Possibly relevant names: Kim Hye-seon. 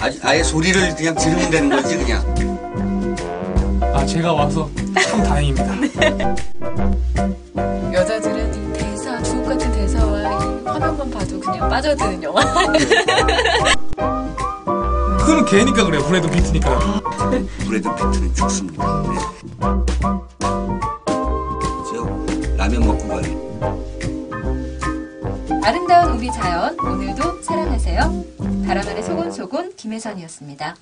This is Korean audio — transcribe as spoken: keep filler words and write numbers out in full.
아, 아예 소리를 그냥 들으면 되는 거지 그냥. 아 제가 와서 참 다행입니다. 네. 여자들은 이 대사, 주옥 같은 대사와 이 화면만 봐도 그냥 빠져드는 영화. 그건 걔니까 그래요. 브래드 피트니까. 브래드 피트는 죽습니다. 네. 저 라면 먹고 가요. 아름다운 우리 자연, 오늘도 사랑하세요. 바람 아래 소곤소곤 김혜선이었습니다.